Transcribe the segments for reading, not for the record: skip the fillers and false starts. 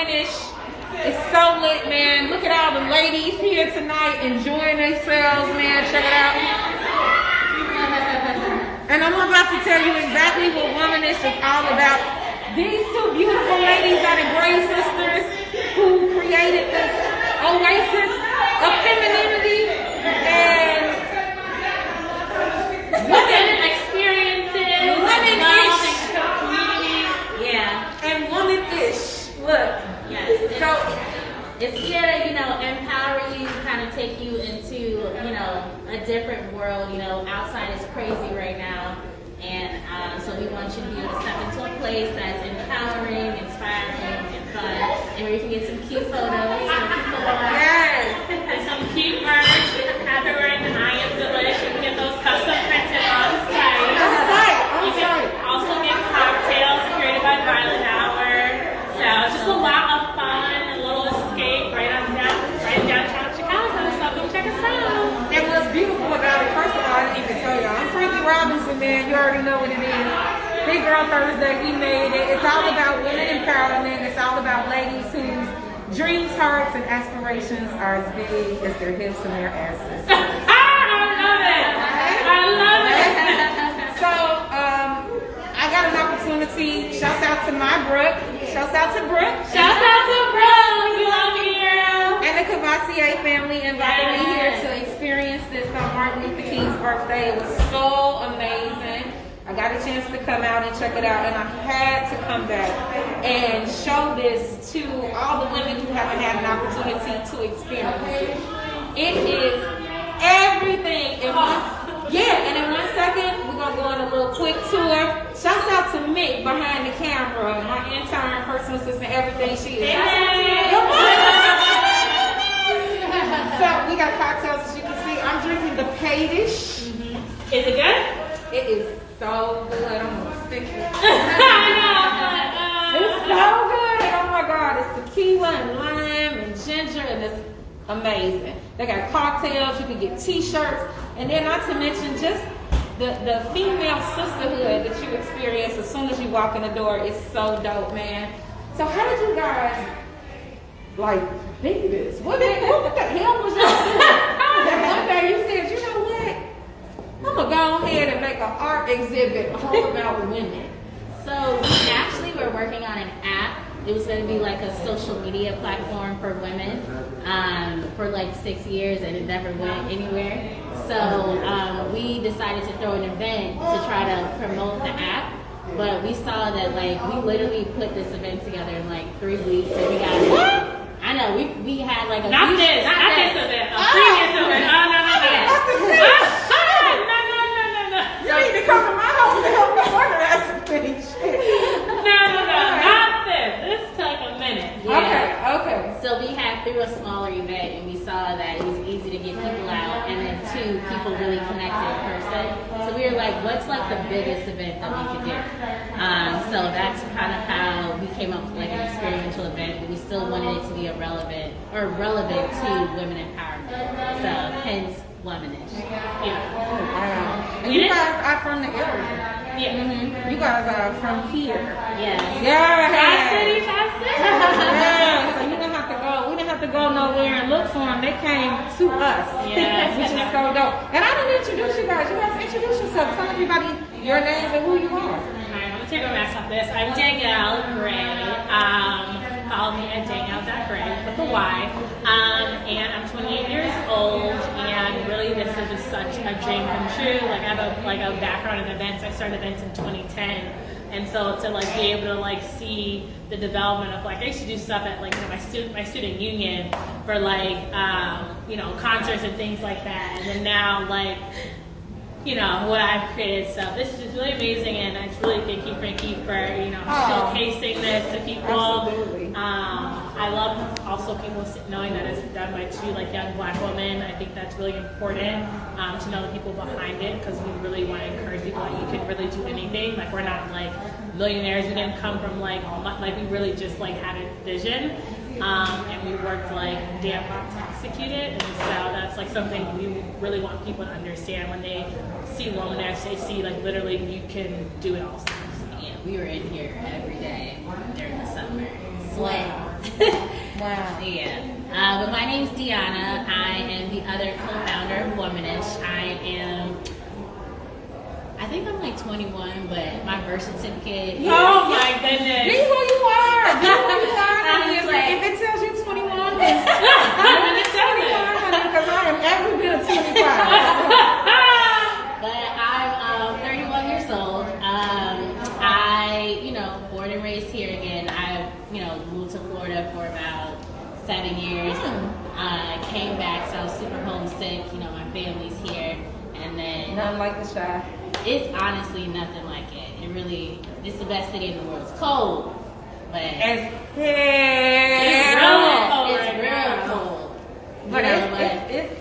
Womanish is so lit, man. Look at all the ladies here tonight enjoying themselves, man. Check it out. And I'm about to tell you exactly what Womanish is all about. These two beautiful ladies are the Gray sisters who created this oasis of femininity and women experiences, women-ish. Yeah. And woman-ish. Look. So it's here to, you know, empower you, kind of take you into, you know, a different world. You know, outside is crazy right now. And so we want you to be able to step into a place that's empowering, inspiring, and fun. And where you can get some cute photos, and some cute merch. Have it right in Maya Angelou. You can get those custom printed on the site. You can also get cocktails created by Violet Hour. So just a lot of fun, a little escape right downtown Chicago. So come check us out. And what's beautiful about it, first of all, I didn't even tell y'all, I'm Frankie Robinson, man. You already know what it is. Big Girl Thursday, he made it. It's all about women empowerment. It's all about ladies whose dreams, hearts, and aspirations are as big as their hips and their asses. I love it. Right? I love it. So I got an opportunity. Shouts out to my Brooke. Shouts out to Brooke. Shouts out to Brooke. We love you, girl. And the Cavassier family invited me here to experience this on Martin Luther King's birthday. It was so amazing. I got a chance to come out and check it out, and I had to come back and show this to all the women who haven't had an opportunity to experience it. It is everything. And in 1 second, we're going to go on a little quick tour. Shouts out to Mick behind the camera, my intern, personal assistant, everything she is. So we got cocktails, as you can see. I'm drinking the Paydish. Mm-hmm. Is it good? It is so good. I'm gonna stick it. It's so good. Oh my God, it's tequila and lime and ginger, and it's amazing. They got cocktails. You can get T-shirts, and then not to mention just the female sisterhood that you experience as soon as you walk in the door is so dope, man. So how did you guys, like, do this? What the hell was y'all doing? That one day you said, you know what? I'm going to go ahead and make an art exhibit all about women. So we actually were working on an app. It was going to be like a social media platform for women for like 6 years, and it never went anywhere. So we decided to throw an event to try to promote the app, but we saw that like we literally put this event together in like 3 weeks, and we got I know we had like a No. You need to come to my house to help me organize some things. Okay. So we had through a smaller event, and we saw that it was easy to get people out, and then two, people really connected in person. So we were like, what's like the biggest event that we could do? So that's kind of how we came up with like an experiential event, but we still wanted it to be relevant to women empowerment. So hence Womanish. Yeah. And you guys are from the area. Yeah. Mm-hmm. You guys are from here. Yeah. Yeah. So you didn't have to go. We didn't have to go nowhere and look for them. They came to us. Yeah. Which is so dope. And I didn't introduce you guys. You guys introduce yourself. Tell everybody your names and who you are. Alright, I'm gonna take a mess on this. I'm Danielle Gray. Follow me at Danielle.Gray with a Y. And I'm 28 years old, and really this is just such a dream come true. Like I have a background in events. I started events in 2010, and so to like be able to like see the development of like I used to do stuff at like, you know, my student union for like you know, concerts and things like that, and then now like, you know, what I've created. So this is just really amazing, and I just really thank you, Frankie, for, you know, showcasing this to people. Absolutely. I love also people knowing that it's done by two like young Black women. I think that's really important to know the people behind it, because we really want to encourage people that you can really do anything. Like we're not like millionaires. We didn't come from like all like we really just like had a vision, and we worked like damn hard to execute it. And so that's like something we really want people to understand when they see Womanish. They see like literally you can do it all. So. Yeah, we were in here every day during the summer, sweat. Wow. Yeah. But my name's Deanna. I am the other co-founder of Womanish. I think I'm like 21, but my birth certificate is... Oh my goodness. Be who you are. Be who you are. If it tells you 21, I'm going to tell you. Because I am every bit of 25. But I'm 31 years old. I, born and raised here again. I, moved to Florida for about 7 years. Came back, so I was super homesick. My family's here. And then... Nothing like the shy. It's honestly nothing like it. It really, it's the best city in the world. It's cold, but it's real cold. But it's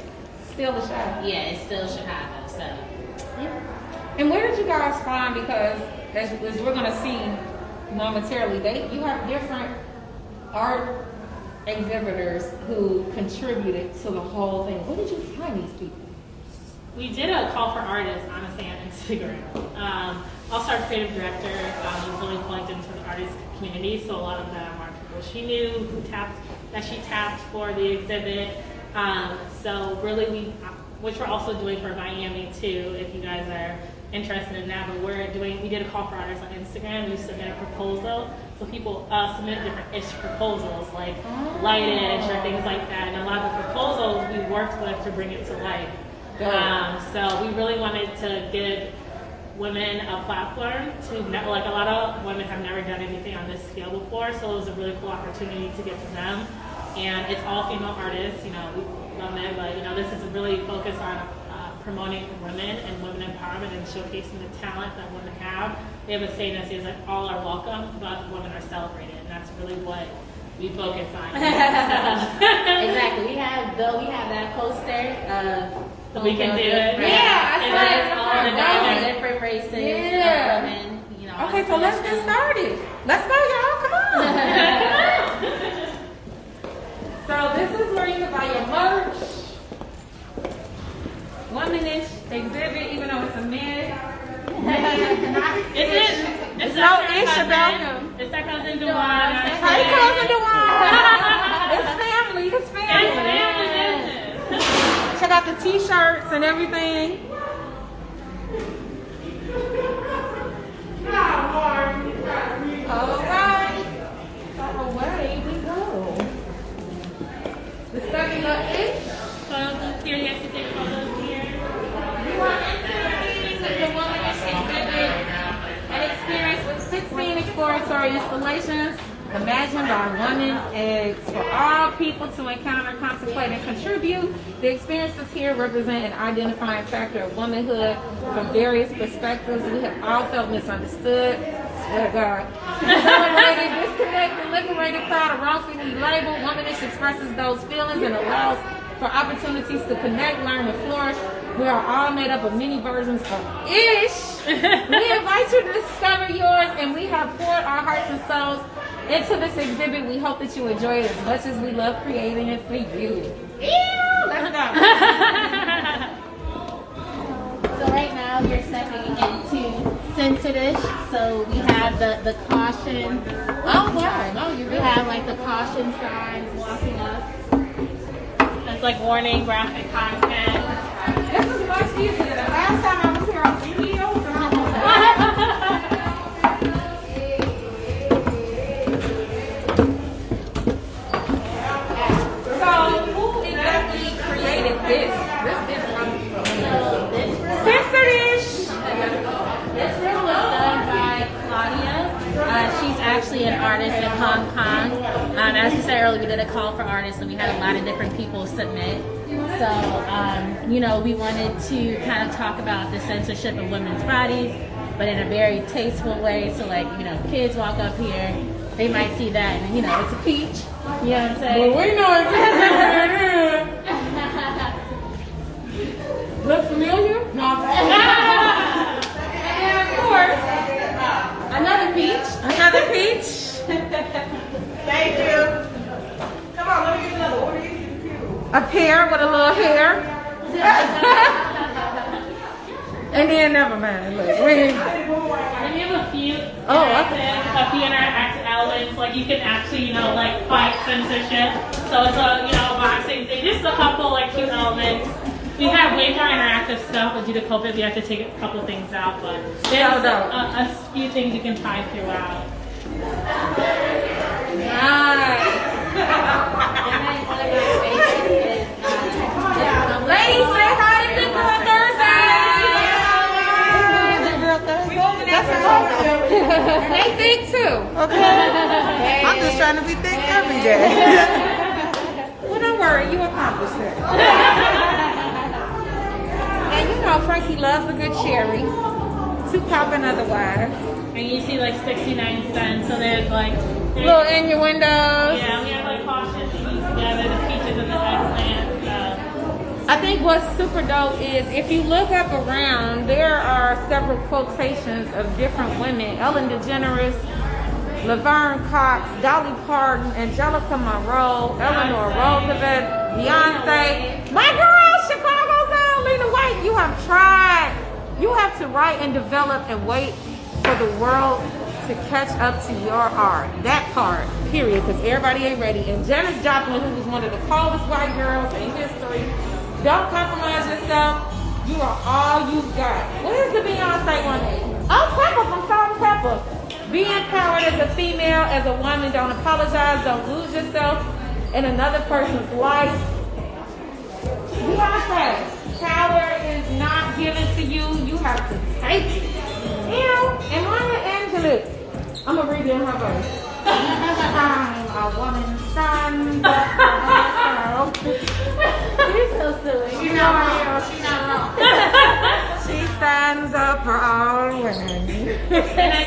still a Chicago. Yeah, it's still Chicago. So, yeah. And where did you guys find? Because as we're gonna see momentarily, you have different art exhibitors who contributed to the whole thing. Where did you find these people? We did a call for artists, honestly, on Instagram. Also, our creative director was really plugged into the artist community, so a lot of them are people she knew who tapped for the exhibit. So really, which we're also doing for Miami too, if you guys are interested in that. But we did a call for artists on Instagram. We submit a proposal, so people submit different-ish proposals like lightish or things like that. And a lot of the proposals we worked with to bring it to life. So we really wanted to give women a platform to like a lot of women have never done anything on this scale before, so it was a really cool opportunity to get to them. And it's all female artists, we love them, but this is really focused on promoting women and women empowerment and showcasing the talent that women have. They have a saying that says like all are welcome, but women are celebrated, and that's really what we focus on. Exactly. We have that poster. So we can do it. Right? Yeah, and it's all about different races. Yeah. Women, okay, so let's get started. Let's go, y'all. Come on. So this is where you can buy your merch. Womanish exhibit, even though it's a man. It's about him. It's our cousin Dewana. Hey, cousin Dewana. It's family. Check out the t-shirts and everything. Alright. Away we go. The second ish. Photos here, yes, you take photos here. You are entering the Womanish exhibit, an experience with 16 exploratory installations. Imagined by women, and for all people to encounter, contemplate, and contribute. The experiences here represent an identifying factor of womanhood from various perspectives. We have all felt misunderstood, swear to God, disconnected, liberated, proud, or wrongfully labeled. Womanish expresses those feelings and allows for opportunities to connect, learn, and flourish. We are all made up of many versions of ish. We invite you to discover yours, and we have poured our hearts and souls into this exhibit. We hope that you enjoy it as much as we love creating it for you. Ew! Let's go. So right now we're stepping into sensitive. So we have the caution. Oh wow! No, you really have like the caution signs walking up. That's like warning, graphic content. This is much easier. The last time I was here on video. Actually an artist in Hong Kong. As we said earlier, we did a call for artists, and we had a lot of different people submit. So, we wanted to kind of talk about the censorship of women's bodies, but in a very tasteful way. So, kids walk up here, they might see that, and it's a peach. You know what I'm saying? Well, we know it's a peach. Look familiar? No. And of course. Another peach. Thank you. Come on, let me get another one. A pear with a little hair. And then never mind. Look, we have a few. Oh, okay. A few in our outlet. but it's like you can actually, you know, like fight censorship. So it's a, you know, boxing thing. Just a couple like cute elements. We had way more interactive stuff, but due to COVID, we had to take a couple things out. But there's a few things you can find throughout. Nice. And then one of my favorites is ladies, say hi to Good Girl Thursday. Good Girl Thursday. That's awesome. And they think too. Okay. I'm just trying to be thick every day. Well, don't worry, you accomplished that. And you know, Frankie loves a good cherry, soup pop and otherwise. And you see like 69 cents, so there's like little innuendos. Yeah, we have like cautious things together, the peaches and the eggplants. I think what's super dope is if you look up around, there are several quotations of different women: Ellen DeGeneres, Laverne Cox, Dolly Parton, Angelica Monroe, Eleanor Roosevelt, Beyonce. My girl, Chicago. You have tried. You have to write and develop and wait for the world to catch up to your art. That part, period, because everybody ain't ready. And Janis Joplin, who was one of the coldest white girls in history, don't compromise yourself. You are all you've got. Where's the Beyonce one? Oh, Pepper from Salt and Pepper. Be empowered as a female, as a woman. Don't apologize. Don't lose yourself in another person's life. Beyonce. Power is not given to you. You have to take it. You know, and Maya Angelou. I'm going to read it in her verse. I'm a woman's son, but I'm a girl. You're so silly. She's not wrong. She's not wrong. She stands up for all women. And as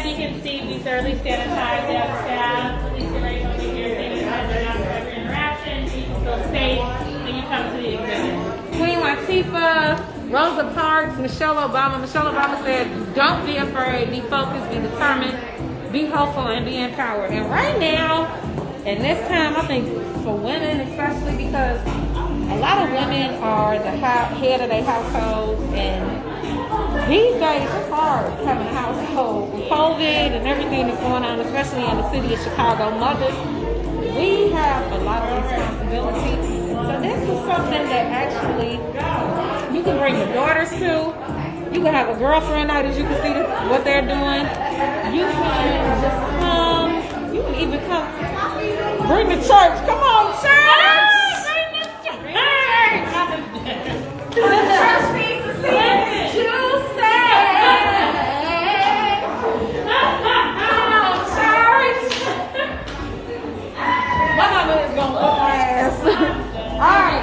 you can see, we thoroughly sanitize our staff. Please get ready to be here. Thank you guys for every interaction. You can feel safe when you come to the exhibit. Queen Latifah, Rosa Parks, Michelle Obama. Michelle Obama said, don't be afraid, be focused, be determined, be hopeful, and be empowered. And right now, and this time, I think for women especially, because a lot of women are the head of their households, and these days it's hard to have a household. With COVID and everything that's going on, especially in the city of Chicago, mothers, we have a lot of responsibility. So this is something that actually you can bring your daughters to. You can have a girlfriend night as you can see what they're doing. You can just come. You can even come. Bring the church. Come on, church. Bring the church. The church needs to see it. You say. Come on, church. My mama is going to look my ass. Alright,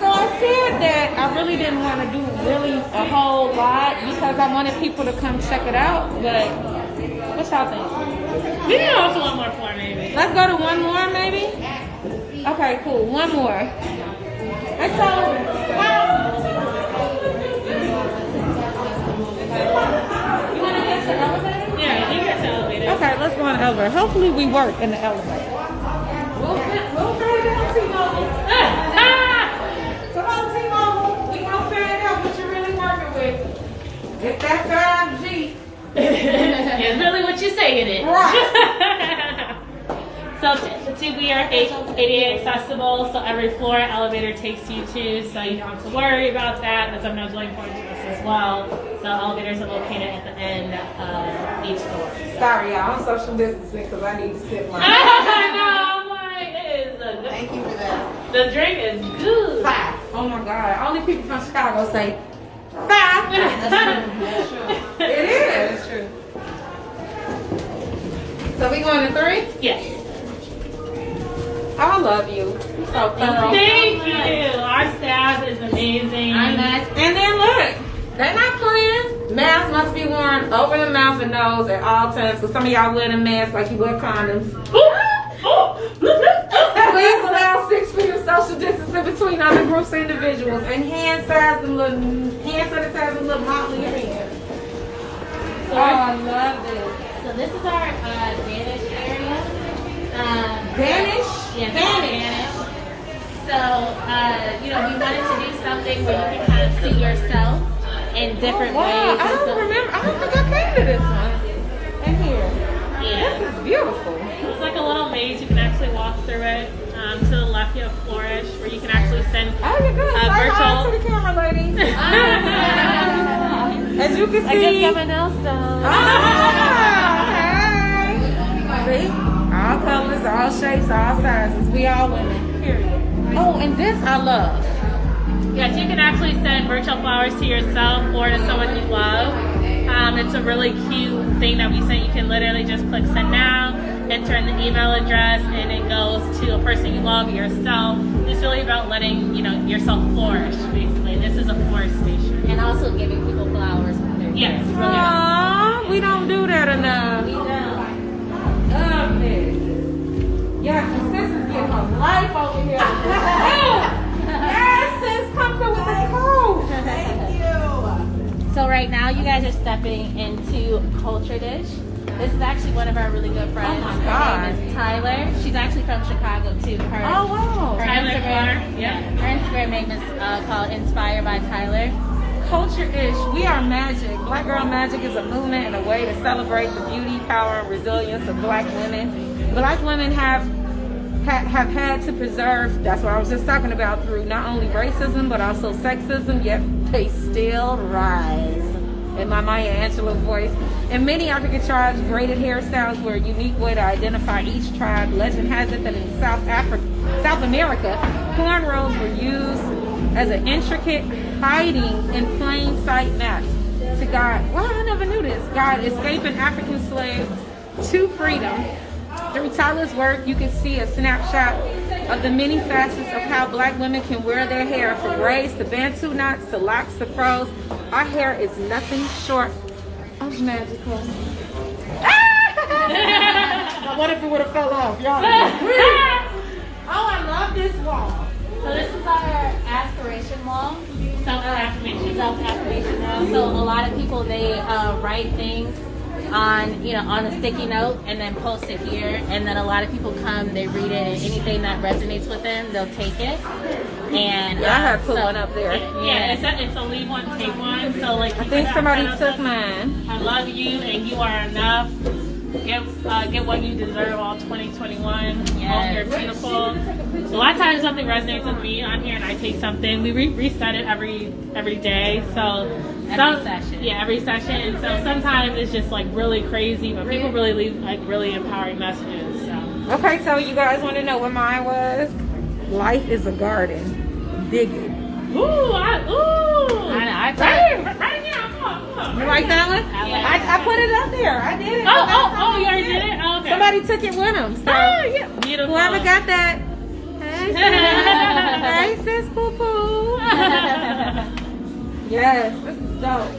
so I said that I really didn't want to do really a whole lot because I wanted people to come check it out, but what y'all think? We can go to one more floor maybe. Let's go to one more maybe? Okay, cool, one more. And so, you want to get to the elevator? Yeah, you get to the elevator. Okay, let's go on the elevator. Hopefully we work in the elevator. We'll figure it out, T-Mobile. Come on, T-Mobile. We gonna figure it out what you're really working with. Get that 5G. It's really what you say it is. Right. So we are ADA accessible, so every floor elevator takes you to, so you don't have to worry about that. That's something that's really important to us as well. So elevators are located at the end of each floor. So. Sorry, y'all. I'm social distancing because I need to sit my. I know. Thank you for that. The drink is good. Five. Oh my God. Only people from Chicago say five. That's true. It is. That is true. So we going to 3? Yes. I love you. You're so thorough. Thank you. Our staff is amazing. I know. And then look, they're not playing. Masks must be worn over the mouth and nose at all times. Because some of y'all wear the masks like you wear condoms. Please allow 6 feet of social distancing between other groups and individuals, and hand sanitize and little motley hands. So I love this. So this is our Vanish area. Vanish? Yeah, Vanish. So you know, we wanted to do something where you can kind of see yourself in different ways. I don't think I came to this one. And here. Yeah. This is beautiful. Virtual. To the camera, lady. As you can see. I just got my nails done. Oh, okay. See? All colors, all shapes, all sizes. We all women. Period. Oh, and this I love. Yes, you can actually send virtual flowers to yourself or to someone you love. It's a really cute thing that we sent. You can literally just click send now, enter in the email address, and it goes to a person you love, yourself. It's really about letting, you know, yourself flourish, basically. This is a flourish station. And also giving people flowers when they're yes. Really. Aww, we don't do that enough. We don't. Love this. Yeah, consistency is my life over here. Yes, sis, come through with the coat. Thank you. So right now, you guys are stepping into Culture Dish. This is actually one of our really good friends. Oh my God. Her name is Tyler. She's actually from Chicago too. Her, oh wow. Her Tyler Instagram, yeah. Her Instagram name is called Inspired by Tyler. Culture Dish. We are magic. Black Girl Magic is a movement and a way to celebrate the beauty, power, and resilience of Black women. Black women have had to preserve, that's what I was just talking about, through not only racism but also sexism, yet they still rise. In my Maya Angelou voice. And many African tribes, braided hairstyles were a unique way to identify each tribe. Legend has it that in South America, cornrows were used as an intricate hiding in plain sight maps to guide, well, I never knew this, guide escaping African slaves to freedom. Through Tyler's work, you can see a snapshot of the many facets of how Black women can wear their hair, from braids to bantu knots to locks to froze. Our hair is nothing short of magical. Now what if it would have fell off, y'all? Oh, I love this wall. So this is our aspiration wall. Self-affirmation wall. So a lot of people, they write things on, you know, on a sticky note and then post it here, and then a lot of people come, they read it, and anything that resonates with them, they'll take it. And yeah, I had put one up there. Yeah, it's a leave one, take one. So like, I think somebody took mine. I love you, and you are enough. Get what you deserve all 2021. Yes. You're beautiful. A lot of times something resonates with me on here, and I take something. We reset it every day. So every session. Yeah, every session. And so sometimes it's just like really crazy, but people really leave like really empowering messages. So. Okay, so you guys want to know what mine was? Life is a garden. Dig it. I right now. You like that one? I put it up there. I did it. Oh, you already did it? Oh, okay. Somebody took it with them. So yeah. Beautiful. Whoever got that. Hey, sis. Hey, sis, poo-poo. Yes, this is dope.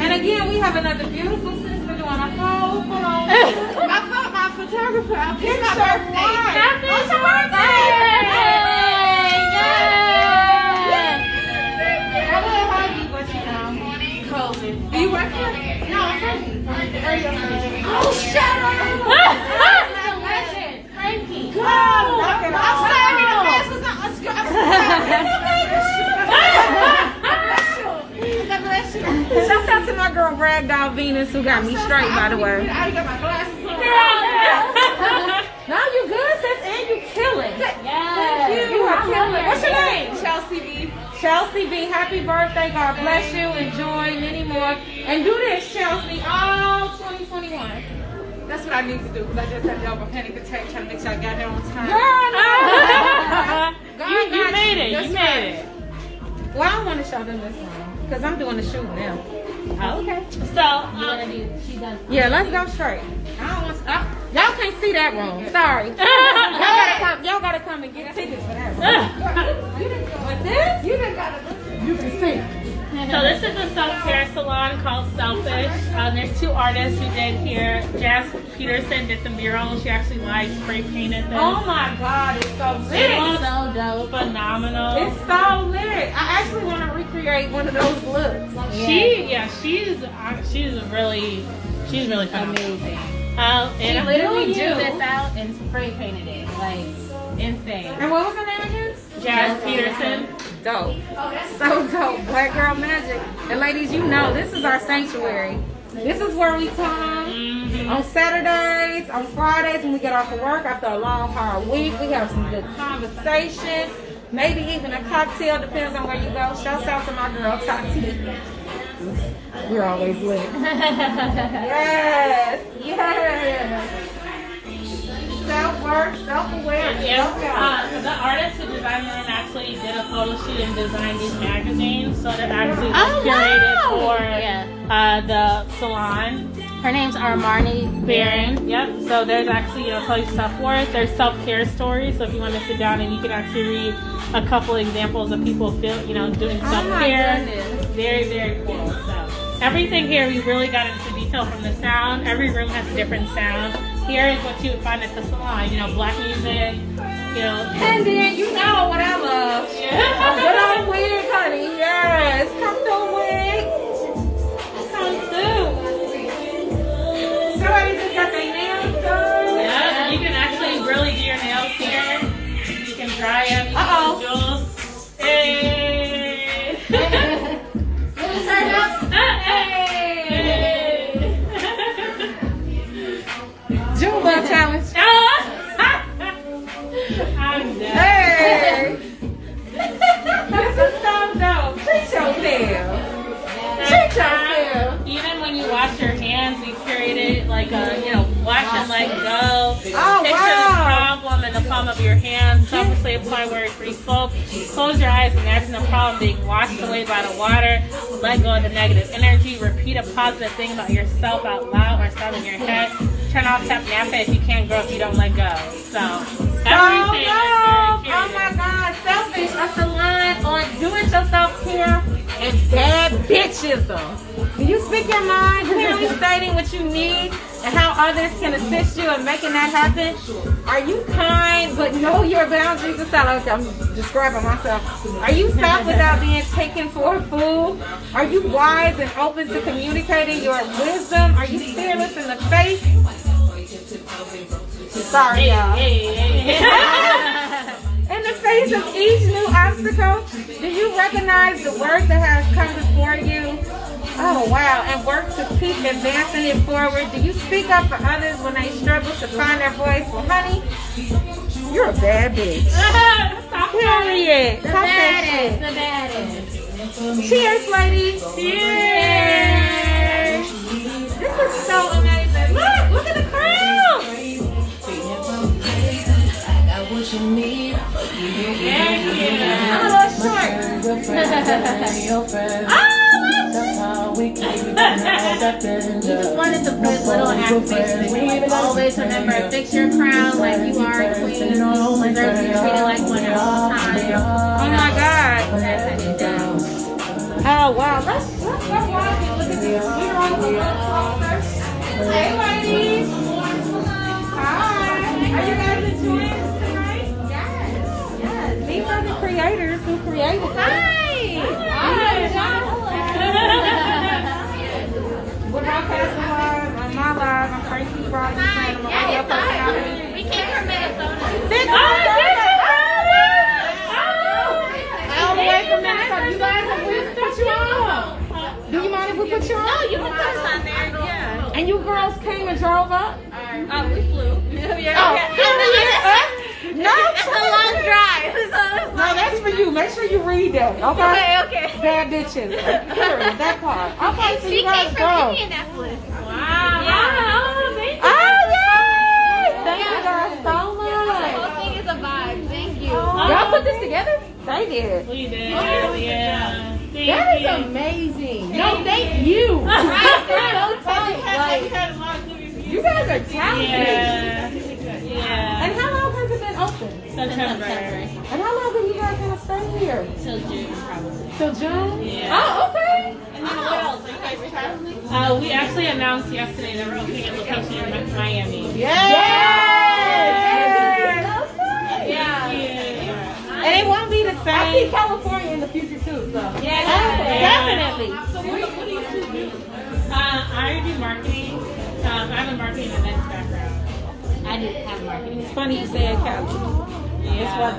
And again, we have another beautiful sister doing a whole full on. I thought my photographer out there. It's my birthday. It's your birthday. Yay. Do you work here? No, I'm Frankie. Oh, shut up! That's the legend. Frankie. Go! I'm sorry, the mask was not on. I'm sorry. Shout out to my girl, Ragdoll Venus, who got me straight, by the way. I got my glasses on. No, you good, sis, and you killing. Yes. You are killing. What's your name? Chelsea B. Chelsea B, happy birthday. God bless you. Enjoy many more. And do this, Chelsea, all 2021. That's what I need to do, because I just had y'all a panic attack trying to make sure I got there on time. Girl, no. You made it. That's you made it. Well, I want to show them this one, because I'm doing the shoot now. Oh, okay. So, let's go straight. I don't want to stop. Y'all can't see that wrong. Sorry. Y'all gotta come and get tickets for that wrong. You can see. So this is a self-care salon called Selfish. There's two artists who did here. Jazz Peterson did the mural. She actually live spray painted this. Oh my God, it's so lit. It's so dope. Phenomenal. It's so lit. I actually want to recreate one of those looks. Yeah. She's really phenomenal. Amazing. And she literally drew this out and spray painted it. Like, insane. And what was her name again? Jazz Peterson. Dope. So dope. Black Girl Magic. And ladies, you know, this is our sanctuary. This is where we come on Saturdays, on Fridays when we get off of work after a long, hard week. We have some good conversations. maybe even a cocktail, depends on where you go. Shouts out to my girl, Tati. You're always lit. Yes, yes. Self-work, self-awareness. Yeah. The artist who designed them actually did a photo shoot and designed these magazines, so they're actually curated for the salon. Her name's Armani Barron. Yep. So there's actually, you know, tell you self-worth. There's self-care stories. So if you want to sit down and you can actually read a couple examples of people, you know, doing self-care. Very, very cool. So everything here, we really got into detail from the sound. Every room has a different sound. Here is what you would find at the salon, you know, black music, you know. And then you know what I love. Yeah. A good old wig, honey. Yes. Come through, wigs. Come through. Somebody just got their nails done. Yeah, you can actually really do your nails here. You can dry them. You can jewels. Hey. Hey. Challenge. I'm dead. Hey. This is so dope. Treat yourself. Treat yourself. Even when you wash your hands, we curated like a, you know, wash and let go. Oh, picture the problem in the palm of your hand. Selfishly apply worry-free soap. Close your eyes and imagine the problem being washed away by the water. Let go of the negative energy. Repeat a positive thing about yourself out loud or sound in your head. Turn off tap napping if you can't grow if you don't let go. So everything is oh my God, selfish, a salon on do-it-yourself care and bad bitchism. Do you speak your mind, clearly stating what you need and how others can assist you in making that happen? Are you kind but know your boundaries? I'm describing myself. Are you soft without being taken for a fool? Are you wise and open to communicating your wisdom? Are you fearless in the face? Sorry, y'all. In the face of each new obstacle, do you recognize the work that has come before you? Oh, wow. And work to keep advancing it forward. Do you speak up for others when they struggle to find their voice? Well, honey, you're a bad bitch. Period. The baddest. The baddest. Cheers, ladies. Cheers. This is so amazing. Look at the crowd. Oh! You just wanted to put little aspects in it. Always remember, fix your crown like you are a queen. You deserve to be treated like one at all times. Oh my God. That's it. Oh wow. Let's go walk and look at these. We're on the closer. Hey ladies. Hi. Are you guys enjoying tonight? Yes. Yes. These are the creators who created it. Hi. Hi. We're not passing live on my live. I'm Frankie Rob. We came from Minnesota. All the way from Minnesota. You guys, if we put you on. Do you mind if we put you on? No, you can put us on there. Yeah. And you girls came and drove up? We flew. No, it's a long drive. No, that's for you. Make sure you read that. Okay. Bad bitches. That part. Okay, so you guys go. Wow. Yeah. Thank you. Oh yeah. Thank you guys so much. The whole thing is a vibe. Thank you. Oh, y'all put this together? They did. We did. Oh, yeah. That is amazing. No, thank you. Right? They're so tight. Like, you guys are talented. Yeah. And how long has it been open? September. And how long have you guys been staying here? Till June, probably. Till June? Yeah. Oh, okay. And then what else? Are you guys traveling? We actually announced yesterday that we're opening a location in Miami. Yes! Yes! Okay. Yeah. Yeah. And it won't be the same. I see California in the future, too, so. Yeah, definitely. So what do you do? I do marketing. I have a marketing events background. I didn't have marketing. It's funny you say Cali. Yeah.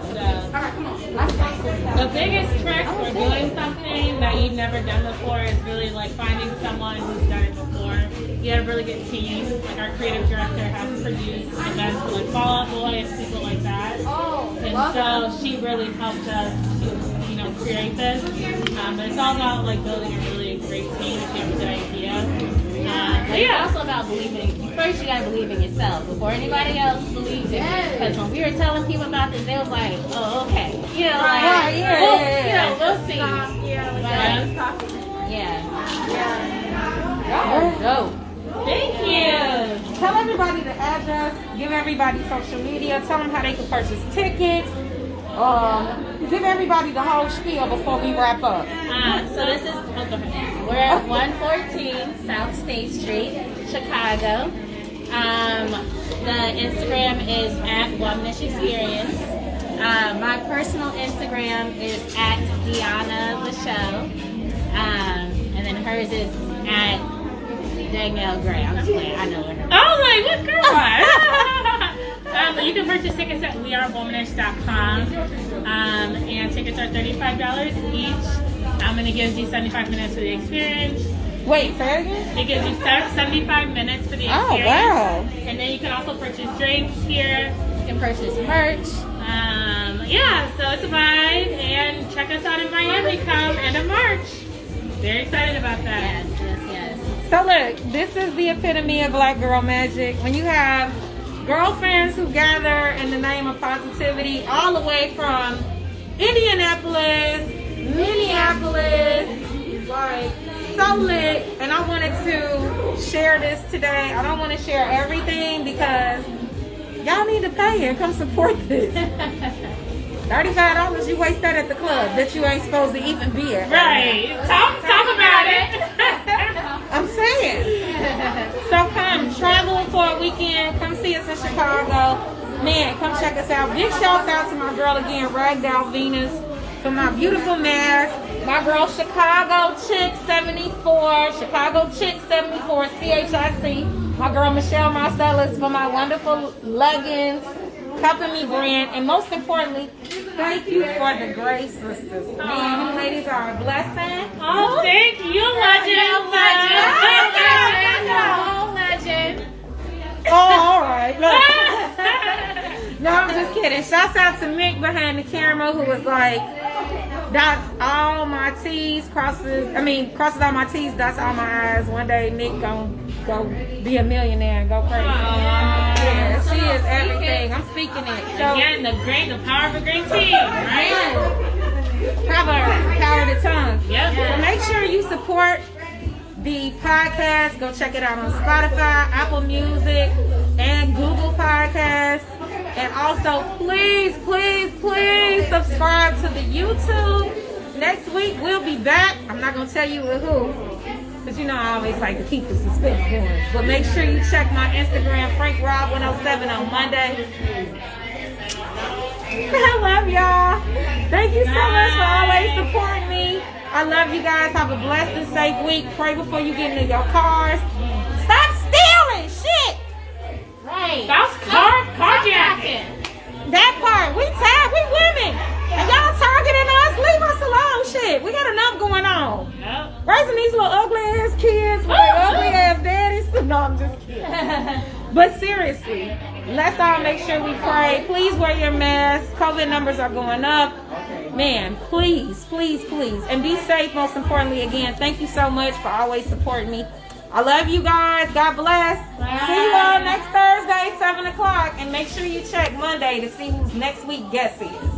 The biggest trick for doing something that you've never done before is really like finding someone who's done it before. You have a really good team. Like our creative director has produced events for like Fall Out Boy and people like that. Oh. And so she really helped us to, you know, create this. But it's all about like building a really great team if you have a good idea. It's also about believing. First, you gotta believe in yourself before anybody else believes in you. Because when we were telling people about this, they was like, "Oh, okay." You know, we'll see. Y'all are dope. Thank you. Tell everybody the address. Give everybody social media. Tell them how they can purchase tickets. Give everybody the whole spiel before we wrap up. So this is, we're at 114 South State Street, Chicago. The Instagram is at Womanish Experience. My personal Instagram is at Deanna the Show. And then hers is at Danielle Gray. I'm just playing, I know her. I was like, what girl? You can purchase tickets at WeAreWomanish.com, and tickets are $35 each, and it gives you 75 minutes for the experience. Wait, say that again? It gives you 75 minutes for the experience. Oh, wow. And then you can also purchase drinks here. You can purchase merch. So it's a vibe, and check us out in Miami come end of March. Very excited about that. Yes. So look, this is the epitome of Black Girl Magic. When you have girlfriends who gather in the name of positivity, all the way from Indianapolis, Minneapolis, like so lit. And I wanted to share this today. I don't want to share everything because y'all need to pay here. Come support this. $35, you waste that at the club that you ain't supposed to even be at. Right. Talk about it. I'm saying. So come travel for a weekend. Come see us in Chicago. Man, come check us out. Big shout out to my girl again, Ragdoll Venus, for my beautiful mask. My girl, Chicago Chick 74. Chicago Chick 74, CHIC. My girl, Michelle Marcellus, for my wonderful leggings. Helping me brand, and most importantly, thank you for the Gray sisters. Man, you ladies are a blessing. Oh, thank you, legend. Oh, all right. No, I'm just kidding. Shouts out to Mick behind the camera, who was like, crosses all my T's, dots all my I's. One day, Mick go be a millionaire and go crazy. Yeah, she is everything. I'm speaking it. So, again, the power of a green tea, right? Power of the tongue. Yep. So make sure you support the podcast. Go check it out on Spotify, Apple Music, and Google Podcasts. And also, please, please, please subscribe to the YouTube. Next week, we'll be back. I'm not going to tell you with who. But you know I always like to keep the suspense going. But make sure you check my Instagram, FrankRob 107 on Monday. I love y'all. Thank you so much for always supporting me. I love you guys. Have a blessed and safe week. Pray before you get into your cars. Stop stealing shit. Right. That's carjacking. That part. We tired. We women. And y'all targeting us. Leave us alone. Shit. We got enough going on. Yep. Raising these little ugly ass kids with ugly ass daddies. No, I'm just kidding. But seriously, let's all make sure we pray. Please wear your mask. COVID numbers are going up. Man, please, please, please. And be safe, most importantly, again. Thank you so much for always supporting me. I love you guys. God bless. Bye. See you all next Thursday, 7 o'clock. And make sure you check Monday to see who's next week's guest is.